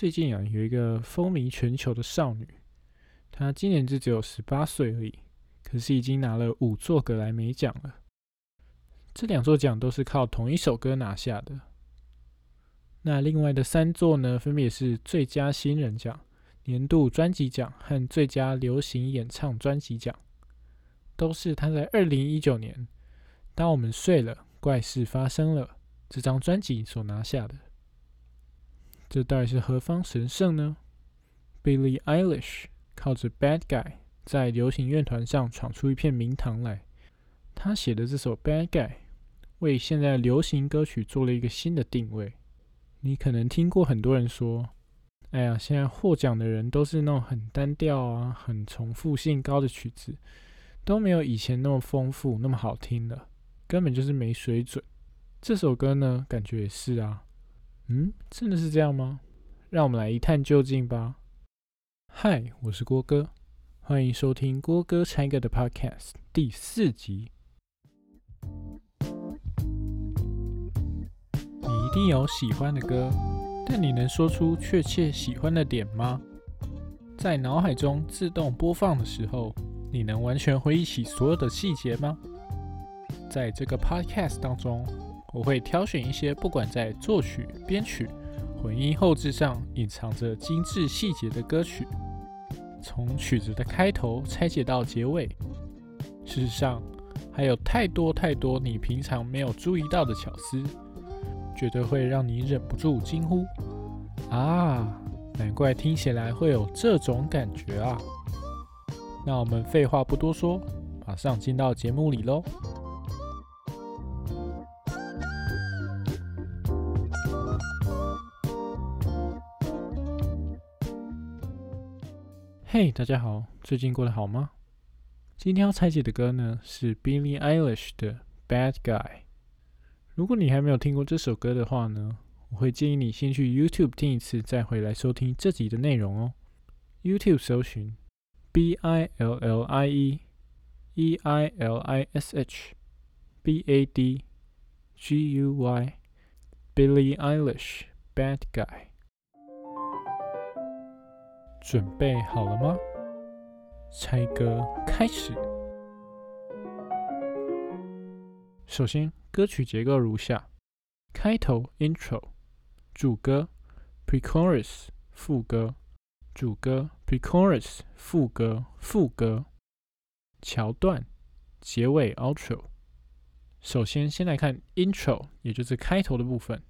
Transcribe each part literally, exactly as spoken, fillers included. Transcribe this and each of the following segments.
最近啊，有一个风靡全球的少女，她今年就只有十八岁而已，可是已经拿了五座格莱美奖了。这两座奖都是靠同一首歌拿下的。那另外的三座呢，分别是最佳新人奖、年度专辑奖和最佳流行演唱专辑奖，都是她在二零一九年当我们睡了，怪事发生了这张专辑所拿下的。这到底是何方神圣呢？ Billie Eilish 靠着 Bad Guy 在流行乐团上闯出一片名堂来。她写的这首 Bad Guy 为现在流行歌曲做了一个新的定位。你可能听过很多人说，哎呀，现在获奖的人都是那种很单调啊，很重复性高的曲子，都没有以前那么丰富那么好听了，根本就是没水准。这首歌呢，感觉也是啊。嗯，真的是这样吗？让我们来一探究竟吧。嗨，我是郭哥，欢迎收听郭哥猜歌的 Podcast 第四集。你一定有喜欢的歌，但你能说出确切喜欢的点吗？在脑海中自动播放的时候，你能完全回忆起所有的细节吗？在这个 Podcast 当中，我会挑选一些不管在作曲、编曲、混音后制上隐藏着精致细节的歌曲，从曲子的开头拆解到结尾。事实上，还有太多太多你平常没有注意到的巧思，绝对会让你忍不住惊呼：啊，难怪听起来会有这种感觉啊！那我们废话不多说，马上进到节目里咯。嘿，大家好，最近过得好吗？今天要拆解的歌呢，是 Billie Eilish 的 Bad Guy。 如果你还没有听过这首歌的话呢，我会建议你先去 YouTube 听一次，再回来收听这集的内容哦。 YouTube 搜寻 B I L L I E E I L I S H B A D G U Y Billie Eilish Bad Guy。准备好了吗？猜歌开始。首先，歌曲结构如下：开头 （Intro）、主歌 （Pre-chorus）、副歌、主歌 （Pre-chorus）、副歌、副歌、桥段、结尾 （Outro）。首先，先来看 Intro， 也就是开头的部分。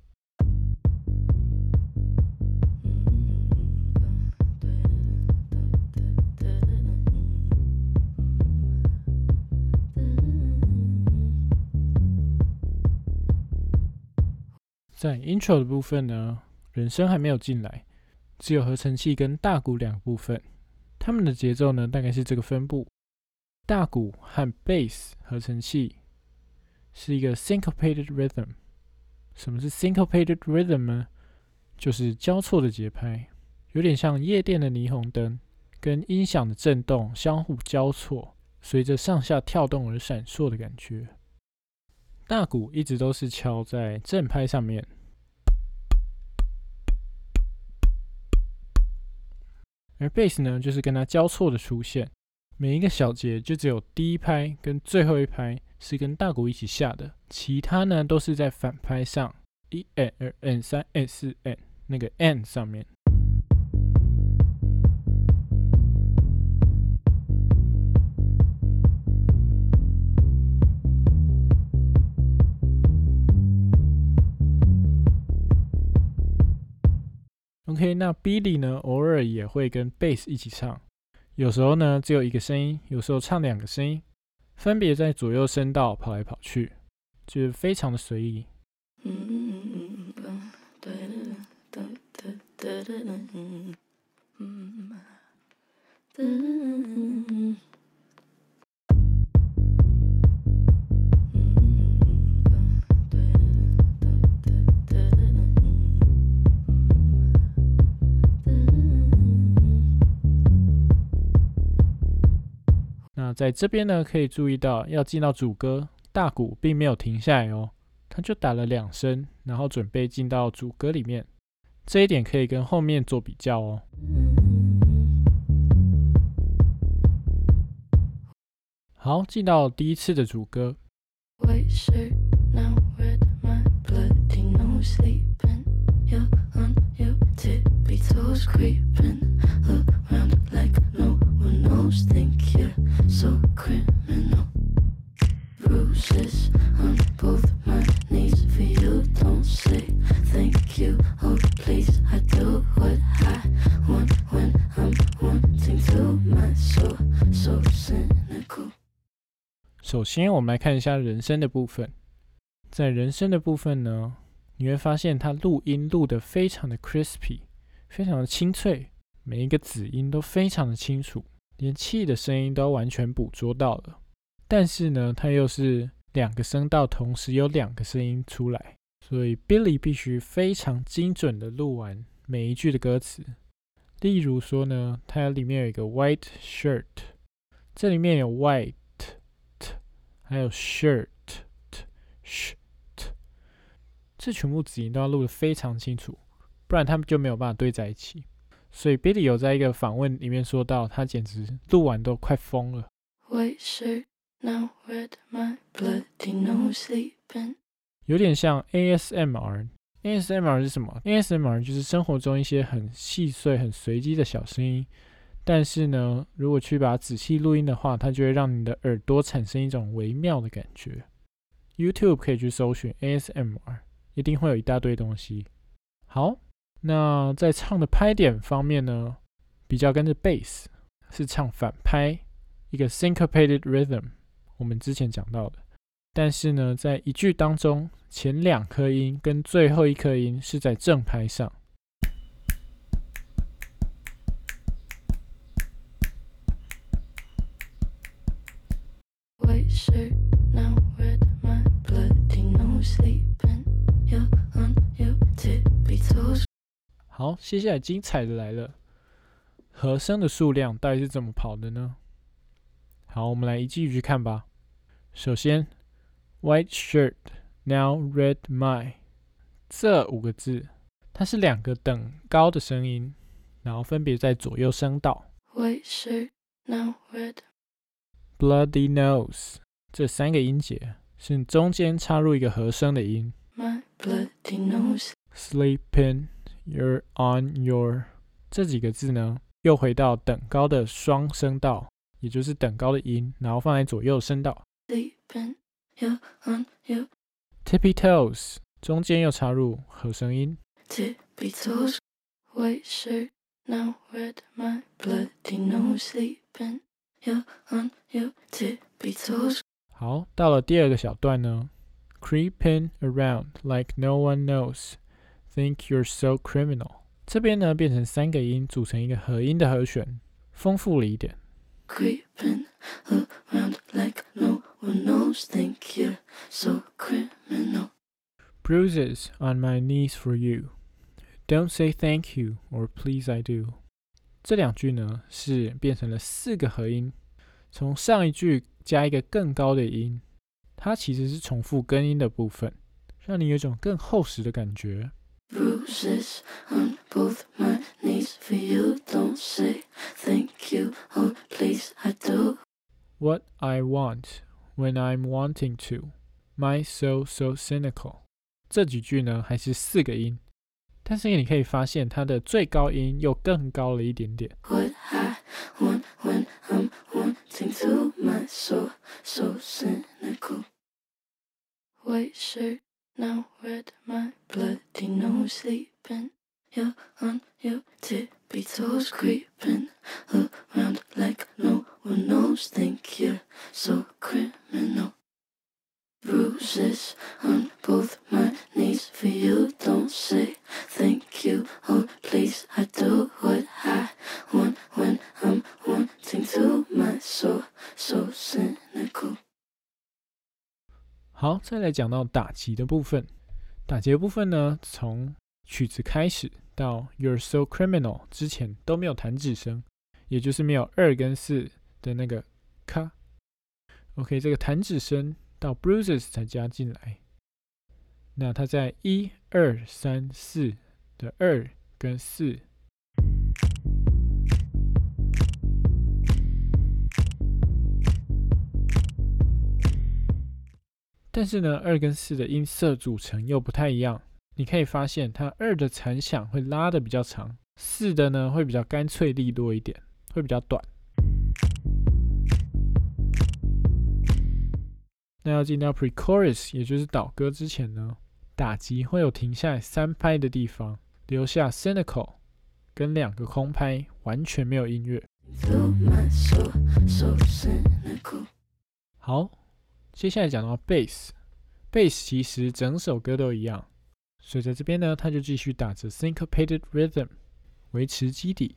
在 intro 的部分呢，人声还没有进来，只有合成器跟大鼓两部分。他们的节奏呢，大概是这个分布：大鼓和 bass 合成器是一个 syncopated rhythm。什么是 syncopated rhythm 呢？就是交错的节拍，有点像夜店的霓虹灯，跟音响的震动相互交错，随着上下跳动而闪烁的感觉。大鼓一直都是敲在正拍上面，而 bass 呢，就是跟它交错的出现。每一个小节就只有第一拍跟最后一拍是跟大鼓一起下的，其他呢都是在反拍上，一 n 二 n 三 n 四 n 那个 n 上面。OK， 那 Billie 呢，偶尔也会跟 Bass 一起唱，有时候呢只有一个声音，有时候唱两个声音，分别在左右声道跑来跑去，就是非常的随意。在这边呢，可以注意到要进到主歌，大鼓并没有停下来哦，他就打了两声，然后准备进到主歌里面。这一点可以跟后面做比较哦。好，进到第一次的主歌。Bruises on both my knees for you. Don't say thank you. Oh please, I do what I want when I'm wanting to. My soul so cynical. 首先，我们来看一下人声的部分。在人声的部分呢，你会发现它录音录得非常的 crispy， 非常的清脆，每一个子音都非常的清楚，连气的声音都完全捕捉到了。但是呢，它又是两个声道同时有两个声音出来，所以 Billie 必须非常精准的录完每一句的歌词。例如说呢，它里面有一个 white shirt， 这里面有 white， 还有 shirt， shirt， 这全部子音都要录得非常清楚，不然他们就没有办法对在一起。所以 Billie 有在一个访问里面说到，他简直录完都快疯了。White shirt。Now with my bloody nose sleeping， 有点像 A S M R。 A S M R 是什么？ A S M R 就是生活中一些很细碎很随机的小声音，但是呢，如果去把它仔细录音的话，它就会让你的耳朵产生一种微妙的感觉。 YouTube 可以去搜寻 A S M R， 一定会有一大堆东西。好，那在唱的拍点方面呢，比较跟着 Bass 是唱反拍，一个 syncopated rhythm，我们之前讲到的，但是呢，在一句当中，前两颗音跟最后一颗音是在正拍上。好，接下来精彩的来了，和声的数量到底是怎么跑的呢？好，我们来一句一句看吧。首先 white shirt now read my， 这五个字它是两个等高的声音，然后分别在左右声道。 white shirt now read bloody nose， 这三个音节是中间插入一个和声的音。 my bloody nose sleeping you're on your， 这几个字呢又回到等高的双声道，也就是等高的音，然后放在左右声道。Tippy toes， 中间又插入和声音。Tippy toes， white shirt now red my bloody nose sleeping you're on your tippy toes。 好，到了第二个小段呢。Creeping around like no one knows think you're so criminal， 这边呢变成三个音组成一个合音的和弦，丰富了一点。Creeping around like no one knows think you're so criminal. Bruises on my knees for you. Don't say thank you or please I do. 这两句呢是变成了四个合音，从上一句加一个更高的音，它其实是重复根音的部分，让你有一种更厚实的感觉。Bruises on both my knees for you. Don't say thank you or please I do. What I want when I'm wanting to. My soul so cynical. 这几句呢还是四个音，但是你可以发现它的最高音又更高了一点点。What I want when I'm wanting to. My soul so cynical. White shirt.Now with my bloody nose sleeping, you're on your tippy toes creeping around like no one knows. Think you're so criminal. Bruises on both my knees for you. Don't say thank you or please. I do what I want when I'm wanting to. My soul so cynical.好，再来讲到打击的部分。打击的部分呢，从曲子开始到 You're so criminal 之前都没有弹指声，也就是没有二跟四的那个咔。OK， 这个弹指声到 Bruises 才加进来。那它在一、二、三、四的二跟四。但是呢，二跟四的音色组成又不太一样。你可以发现，它二的残响会拉得比较长，四的呢会比较干脆利落一点，会比较短。那要进到 pre-chorus， 也就是倒歌之前呢，打击会有停下来三拍的地方，留下 cynical 跟两个空拍，完全没有音乐。好，接下来讲到 bass， bass 其实整首歌都一样。所以在这边呢，他就继续打着 syncopated rhythm 维持基底。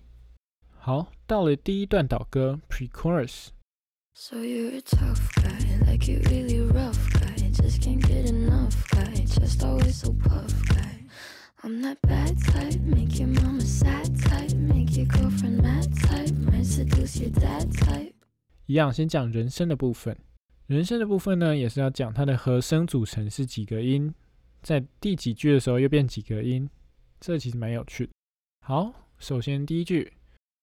好，到了第一段倒歌 pre-chorus。So you're a tough guy, like you really rough guy, just can't get enough guy, just always so puff guy. I'm that bad type, make your mama sad type, make your girlfriend mad type, might seduce your dad type. 一样，先讲人声的部分。人声的部分呢，也是要讲它的和声组成是几个音。在第几句的时候又变几个音，这其实蛮有趣的。好，首先第一句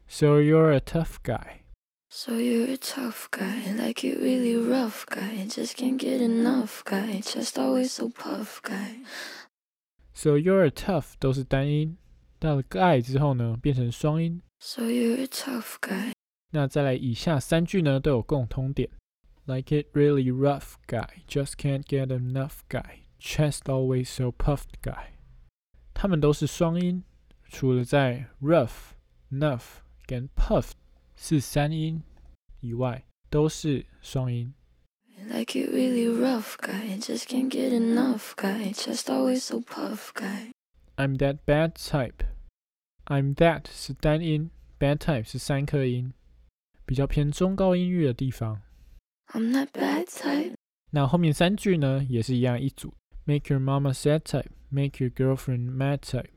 ，So you're a tough guy。So you're a tough guy, like you really rough guy, just can't get enough guy, just always so puff guy。So you're a tough 都是单音，到了 guy 之后呢，变成双音。So you're a tough guy。那再来以下三句呢，都有共通点 ，Like it really rough guy, just can't get enough guy。Chest always so puffed guy， 他们都是双音，除了在 rough、nuff 跟 puff 是三音以外，都是双音。Like you really rough guy, just can't get enough guy, chest always so puff guy. I'm that bad type. I'm that 是单音 ，bad type 是三颗音，比较偏中高音域的地方。I'm that bad type. 那后面三句呢，也是一样一组。Make your mama sad type, make your girlfriend mad type,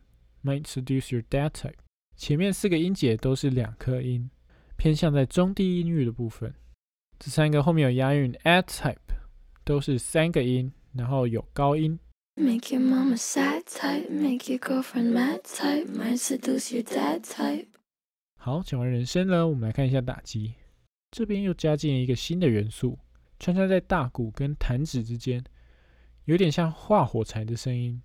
might seduce your dad type. 前面四个音节都是两颗音，偏向在中低音域的部分。这三个后面有押韵 ，ad type 都是三个音，然后有高音。Make your mama sad type, make your girlfriend mad type, might seduce your dad type. 好，讲完人声呢，我们来看一下打击。这边又加进一个新的元素，穿插在大鼓跟弹指之间。有点像画火柴的声音。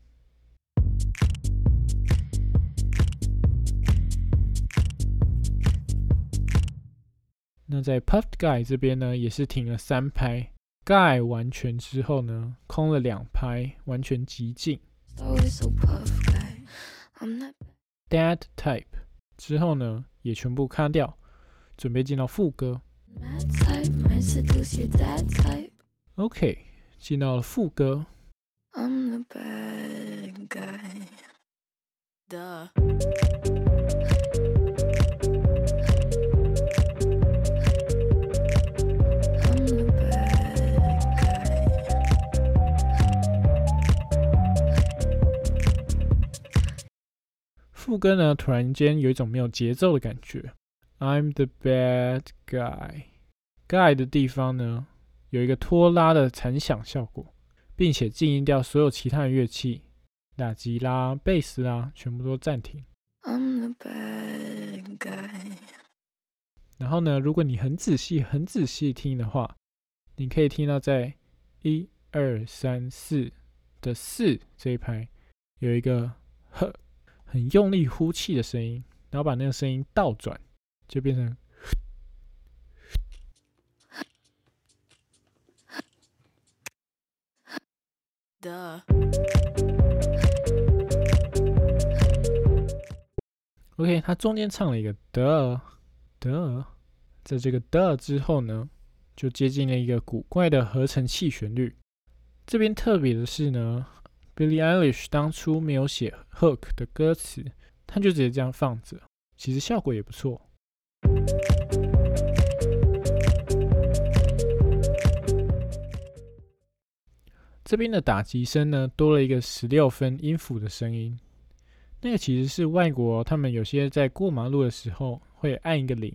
那在 Puffed Guy 这边呢，也是停了三拍 ，Guy 完全之后呢，空了两拍，完全极尽。Dad Type 之后呢，也全部卡掉，准备进到副歌。OK。进到了副歌 I'm the bad guy. Duh. 副歌呢，突然间有一种没有节奏的感觉。I'm the bad guy. Guy 的地方呢，有一个拖拉的残响效果，并且静音掉所有其他的乐器，打击啦、贝斯啦，全部都暂停。I'm the bad guy。然后呢，如果你很仔细、很仔细听的话，你可以听到在一、二、三、四的四这一拍有一个呵很用力呼气的声音，然后把那个声音倒转，就变成。Duh. OK， 他中间唱了一个 Duh Duh， 在这个 Duh 之后呢，就接近了一个古怪的合成器旋律。这边特别的是呢 ，Billie Eilish 当初没有写 hook 的歌词，他就直接这样放着，其实效果也不错。这边的打击声呢，多了一个十六分音符的声音，那个其实是外国、哦、他们有些在过马路的时候会按一个零，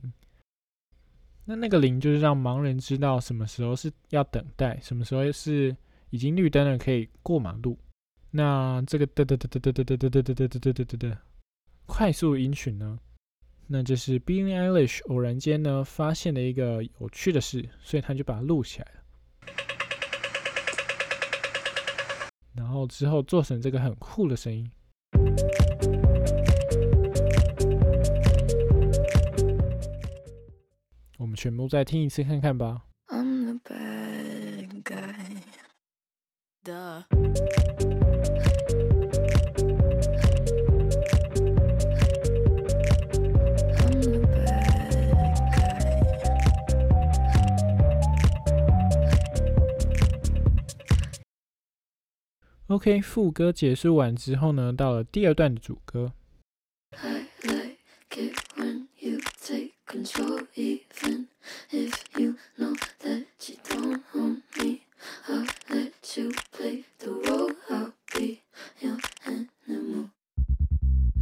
那那个零就是让盲人知道什么时候是要等待，什么时候是已经绿灯了可以过马路。那这个嘚嘚嘚嘚嘚嘚嘚嘚嘚嘚嘚嘚嘚嘚快速音群呢，那这是 Billie Eilish 偶然间呢发现了一个有趣的事，所以他就把它录起来了，然后之后做成这个很酷的声音。我们全部再听一次看看吧。 I'm the bad guy. Duh. OK， 副歌结束完之后呢，到了第二段的主歌。I like it when you take control, even if you know that you don't own me. I'll let you play the role, I'll be your animal.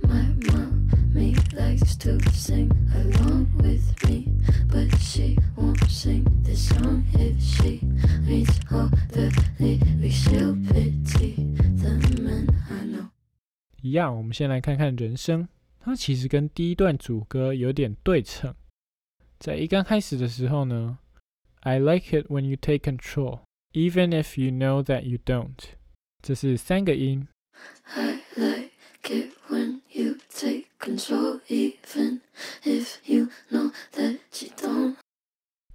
My mommy likes to sing along with me, but she won't sing this song if she reads all the lyrics. She'll pity the men I know. 一样，我们先来看看人声，它其实跟第一段主歌有点对称。在一刚开始的时候呢 ，I like it when you take control, even if you know that you don't。这是三个音。I like it when you take control, even if you know that you don't.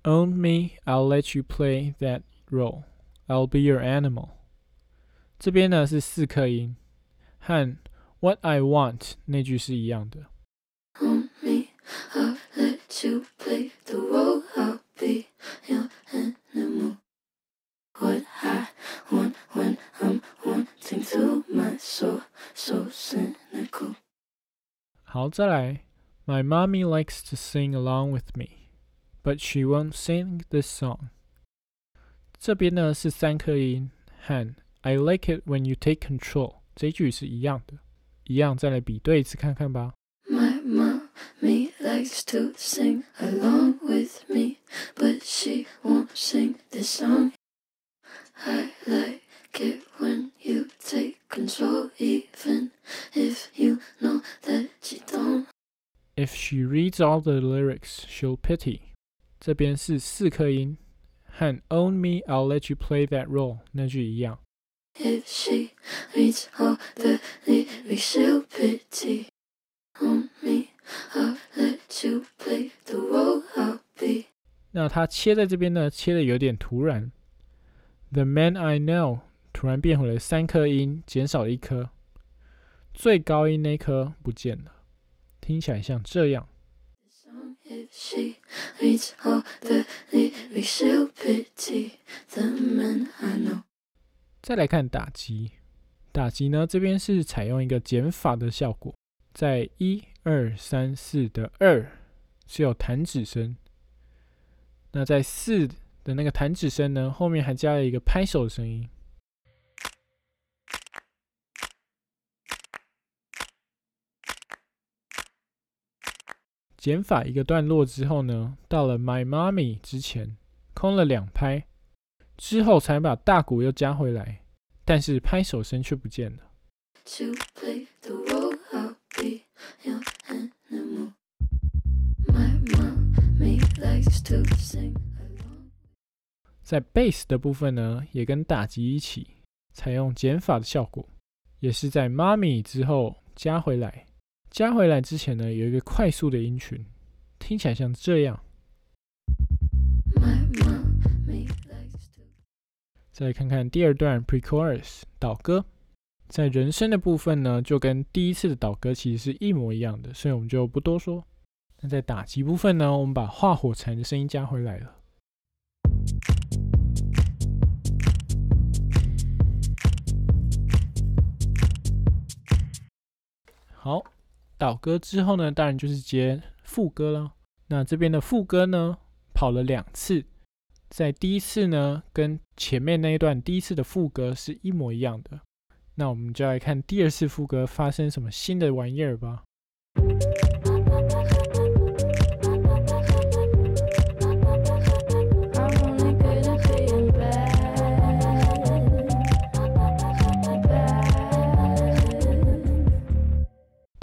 Own me, I'll let you play that role. I'll be your animal. 这边呢是四颗音，和 What I want 那句是一样的。Own me, I'll let you play the role. I'll be your animal. What I want when I'm wanting to my soul, so cynical. 好，再来。My mommy likes to sing along with me, but she won't sing this song. 这边呢是三颗音，和 I like it when you take control 这一句是一样的，一样再来比对一次看看吧。My mommy likes to sing along with me, but she won't sing this song. I like it when you take control, even if you know that you don't. If she reads all the lyrics, she'll pity. 这边是四颗音。和 Own me, I'll let you play that role 那句一样。If she reads all the lyrics, she'll pity. Own me, I'll let you play the role, I'll be. 那它切在这边呢，切的有点突然。The man I know 突然变回了三颗音，减少了一颗，最高音那颗不见了，听起来像这样。If she reads all the lyrics, she'll pity the men I know. 再来看打击，打击呢这边是采用一个减法的效果，在一二三四的二是有弹指声，那在四的那个弹指声呢，后面还加了一个拍手的声音。减法一个段落之后呢，到了 My Mommy 之前空了两拍，之后才把大鼓又加回来，但是拍手声却不见了。在 Bass 的部分呢，也跟打击一起采用减法的效果，也是在 Mommy 之后加回来。加回来之前呢，有一个快速的音群，听起来像这样。再看看第二段 pre-chorus 导歌，在人声的部分呢，就跟第一次的导歌其实是一模一样的，所以我们就不多说。那在打击部分呢，我们把画火柴的声音加回来了。好。导歌之后呢，当然就是接副歌了。那这边的副歌呢，跑了两次，在第一次呢，跟前面那一段第一次的副歌是一模一样的。那我们就来看第二次副歌发生什么新的玩意儿吧。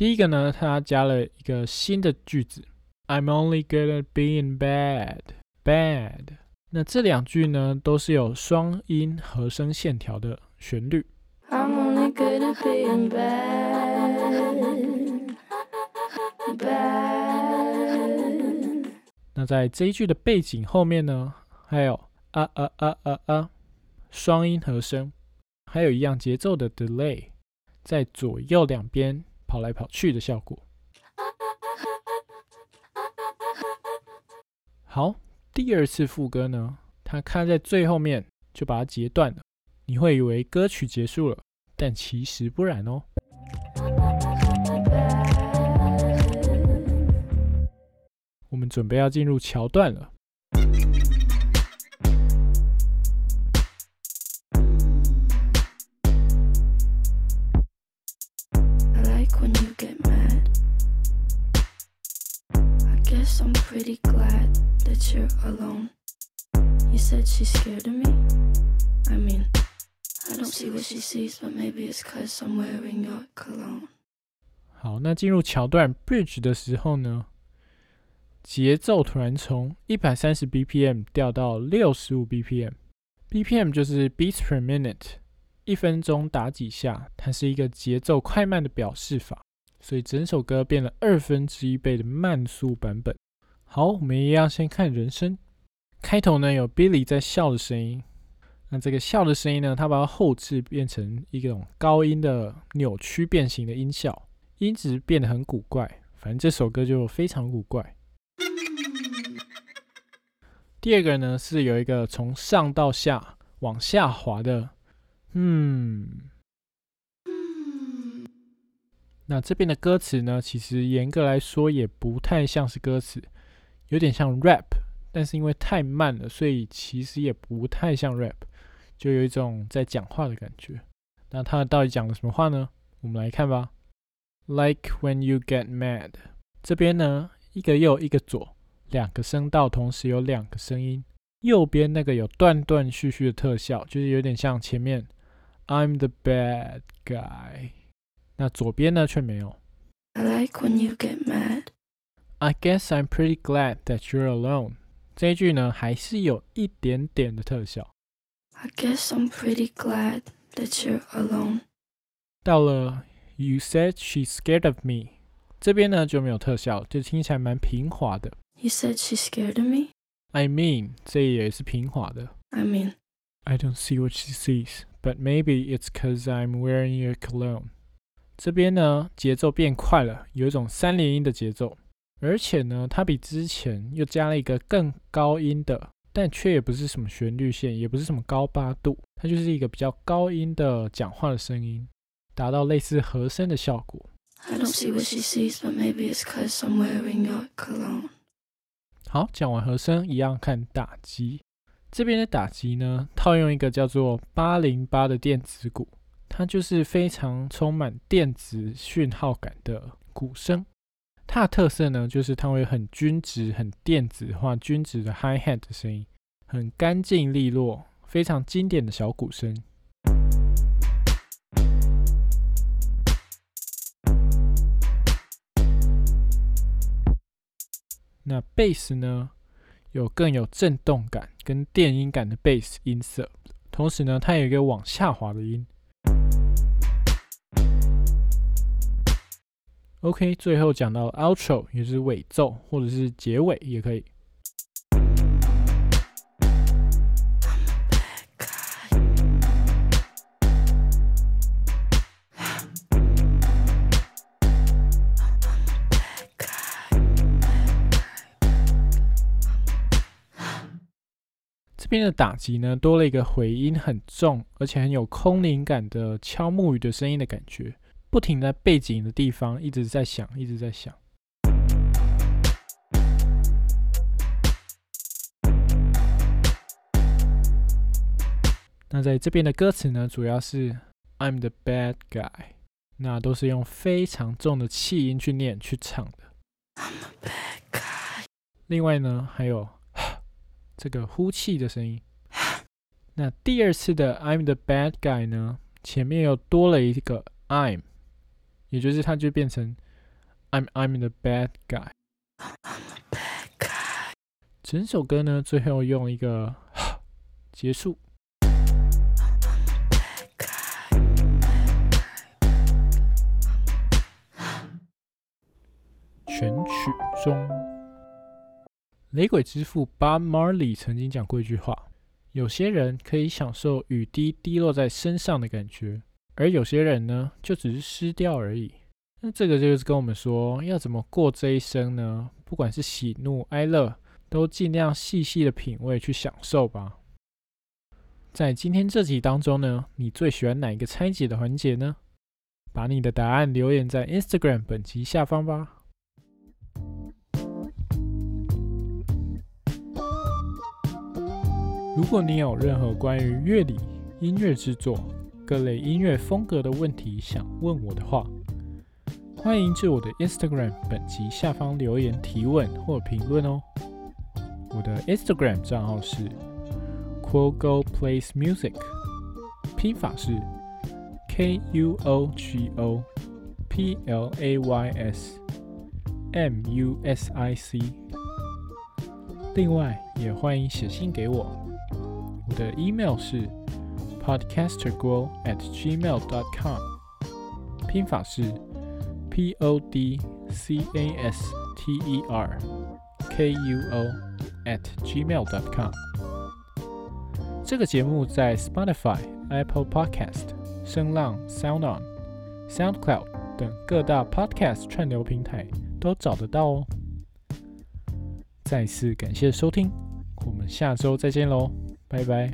第一个呢，他加了一个新的句子 I'm only good at being bad Bad 那这两句呢都是有双音和声线条的旋律 I'm only good at being bad Bad 那在这一句的背景后面呢还有啊啊啊啊啊双音和声，还有一样节奏的 delay 在左右两边跑来跑去的效果。好，第二次副歌呢，它看在最后面就把它截断了，你会以为歌曲结束了，但其实不然哦。我们准备要进入桥段了。I'm pretty glad that you're alone. You said she's scared of me. I mean, I don't see what she sees, but maybe it's 'cause I'm wearing your cologne. 好，那进入桥段 bridge 的时候呢，节奏突然从 一百三十 B P M 掉到 六十五 B P M。B P M 就是 beats per minute， 一分钟打几下，它是一个节奏快慢的表示法。所以整首歌变了二分之一倍的慢速版本。好，我们一样先看人声。开头呢有 Billie 在笑的声音，那这个笑的声音呢，它把它后置变成一种高音的扭曲变形的音效，音质变得很古怪。反正这首歌就非常古怪。第二个呢是有一个从上到下往下滑的，嗯。那这边的歌词呢，其实严格来说也不太像是歌词，有点像 rap， 但是因为太慢了，所以其实也不太像 rap， 就有一种在讲话的感觉。那他到底讲了什么话呢？我们来看吧。Like when you get mad， 这边呢一个右一个左，两个声道同时有两个声音。右边那个有断断续续的特效，就是有点像前面 I'm the bad guy。那左边呢却没有 I like when you get mad I guess I'm pretty glad that you're alone 这一句呢还是有一点点的特效 I guess I'm pretty glad that you're alone 到了 You said she's scared of me 这边呢就没有特效，就听起来蛮平滑的 You said she's scared of me I mean 这也是平滑的 I mean I don't see what she sees But maybe it's 'cause I'm wearing your cologne这边呢节奏变快了，有一种三连音的节奏，而且呢它比之前又加了一个更高音的，但却也不是什么旋律线，也不是什么高八度，它就是一个比较高音的讲话的声音，达到类似和声的效果。I don't see what she sees, but maybe it's 'cause I'm wearing your cologne. 好，讲完和声一样看打击，这边的打击呢套用一个叫做八零八的电子鼓，它就是非常充满电子讯号感的鼓声，它的特色呢就是它会很均质、很电子化、均质的 hi-hat 的声音，很干净利落，非常经典的小鼓声。那 bass 呢有更有震动感跟电音感的 bass 音色，同时呢它有一个往下滑的音。OK， 最后讲到 outro， 也就是尾奏或者是结尾也可以。这边的打击呢，多了一个回音很重，而且很有空灵感的敲木鱼的声音的感觉。不停在背景的地方一直在响，一直在响。那在这边的歌词呢，主要是 I'm the bad guy， 那都是用非常重的气音去念去唱的。I'm the bad guy。另外呢，还有这个呼气的声音。那第二次的 I'm the bad guy 呢，前面又多了一个 I'm。也就是它就变成 I'm I'm the bad guy。I'm the bad guy。整首歌呢，最后用一个结束。全曲中，雷鬼之父 Bob Marley 曾经讲过一句话：有些人可以享受雨滴滴落在身上的感觉，而有些人呢，就只是湿掉而已。那这个就是跟我们说，要怎么过这一生呢？不管是喜怒哀乐，都尽量细细的品味去享受吧。在今天这集当中呢，你最喜欢哪一个拆解的环节呢？把你的答案留言在 Instagram 本集下方吧。如果你有任何关于乐理、音乐制作、各类音乐风格的问题想问我的话，欢迎至我的 Instagram 本集下方留言提问或评论哦。我的 Instagram 账号是 Q U O G O Plays Music， 拼法是 K U O G O P L A Y S M U S I C。 另外也欢迎写信给我，我的 email 是 podcasterguo at gmail dot com， 拼法是P O D C A S T E R K U O at gmail dot com。 这个节目在 Spotify、Apple Podcast、 声浪、 SoundOn、 SoundCloud 等各大 Podcast 串流平台都找得到哦。再次感谢收听，我们下周再见咯，拜拜。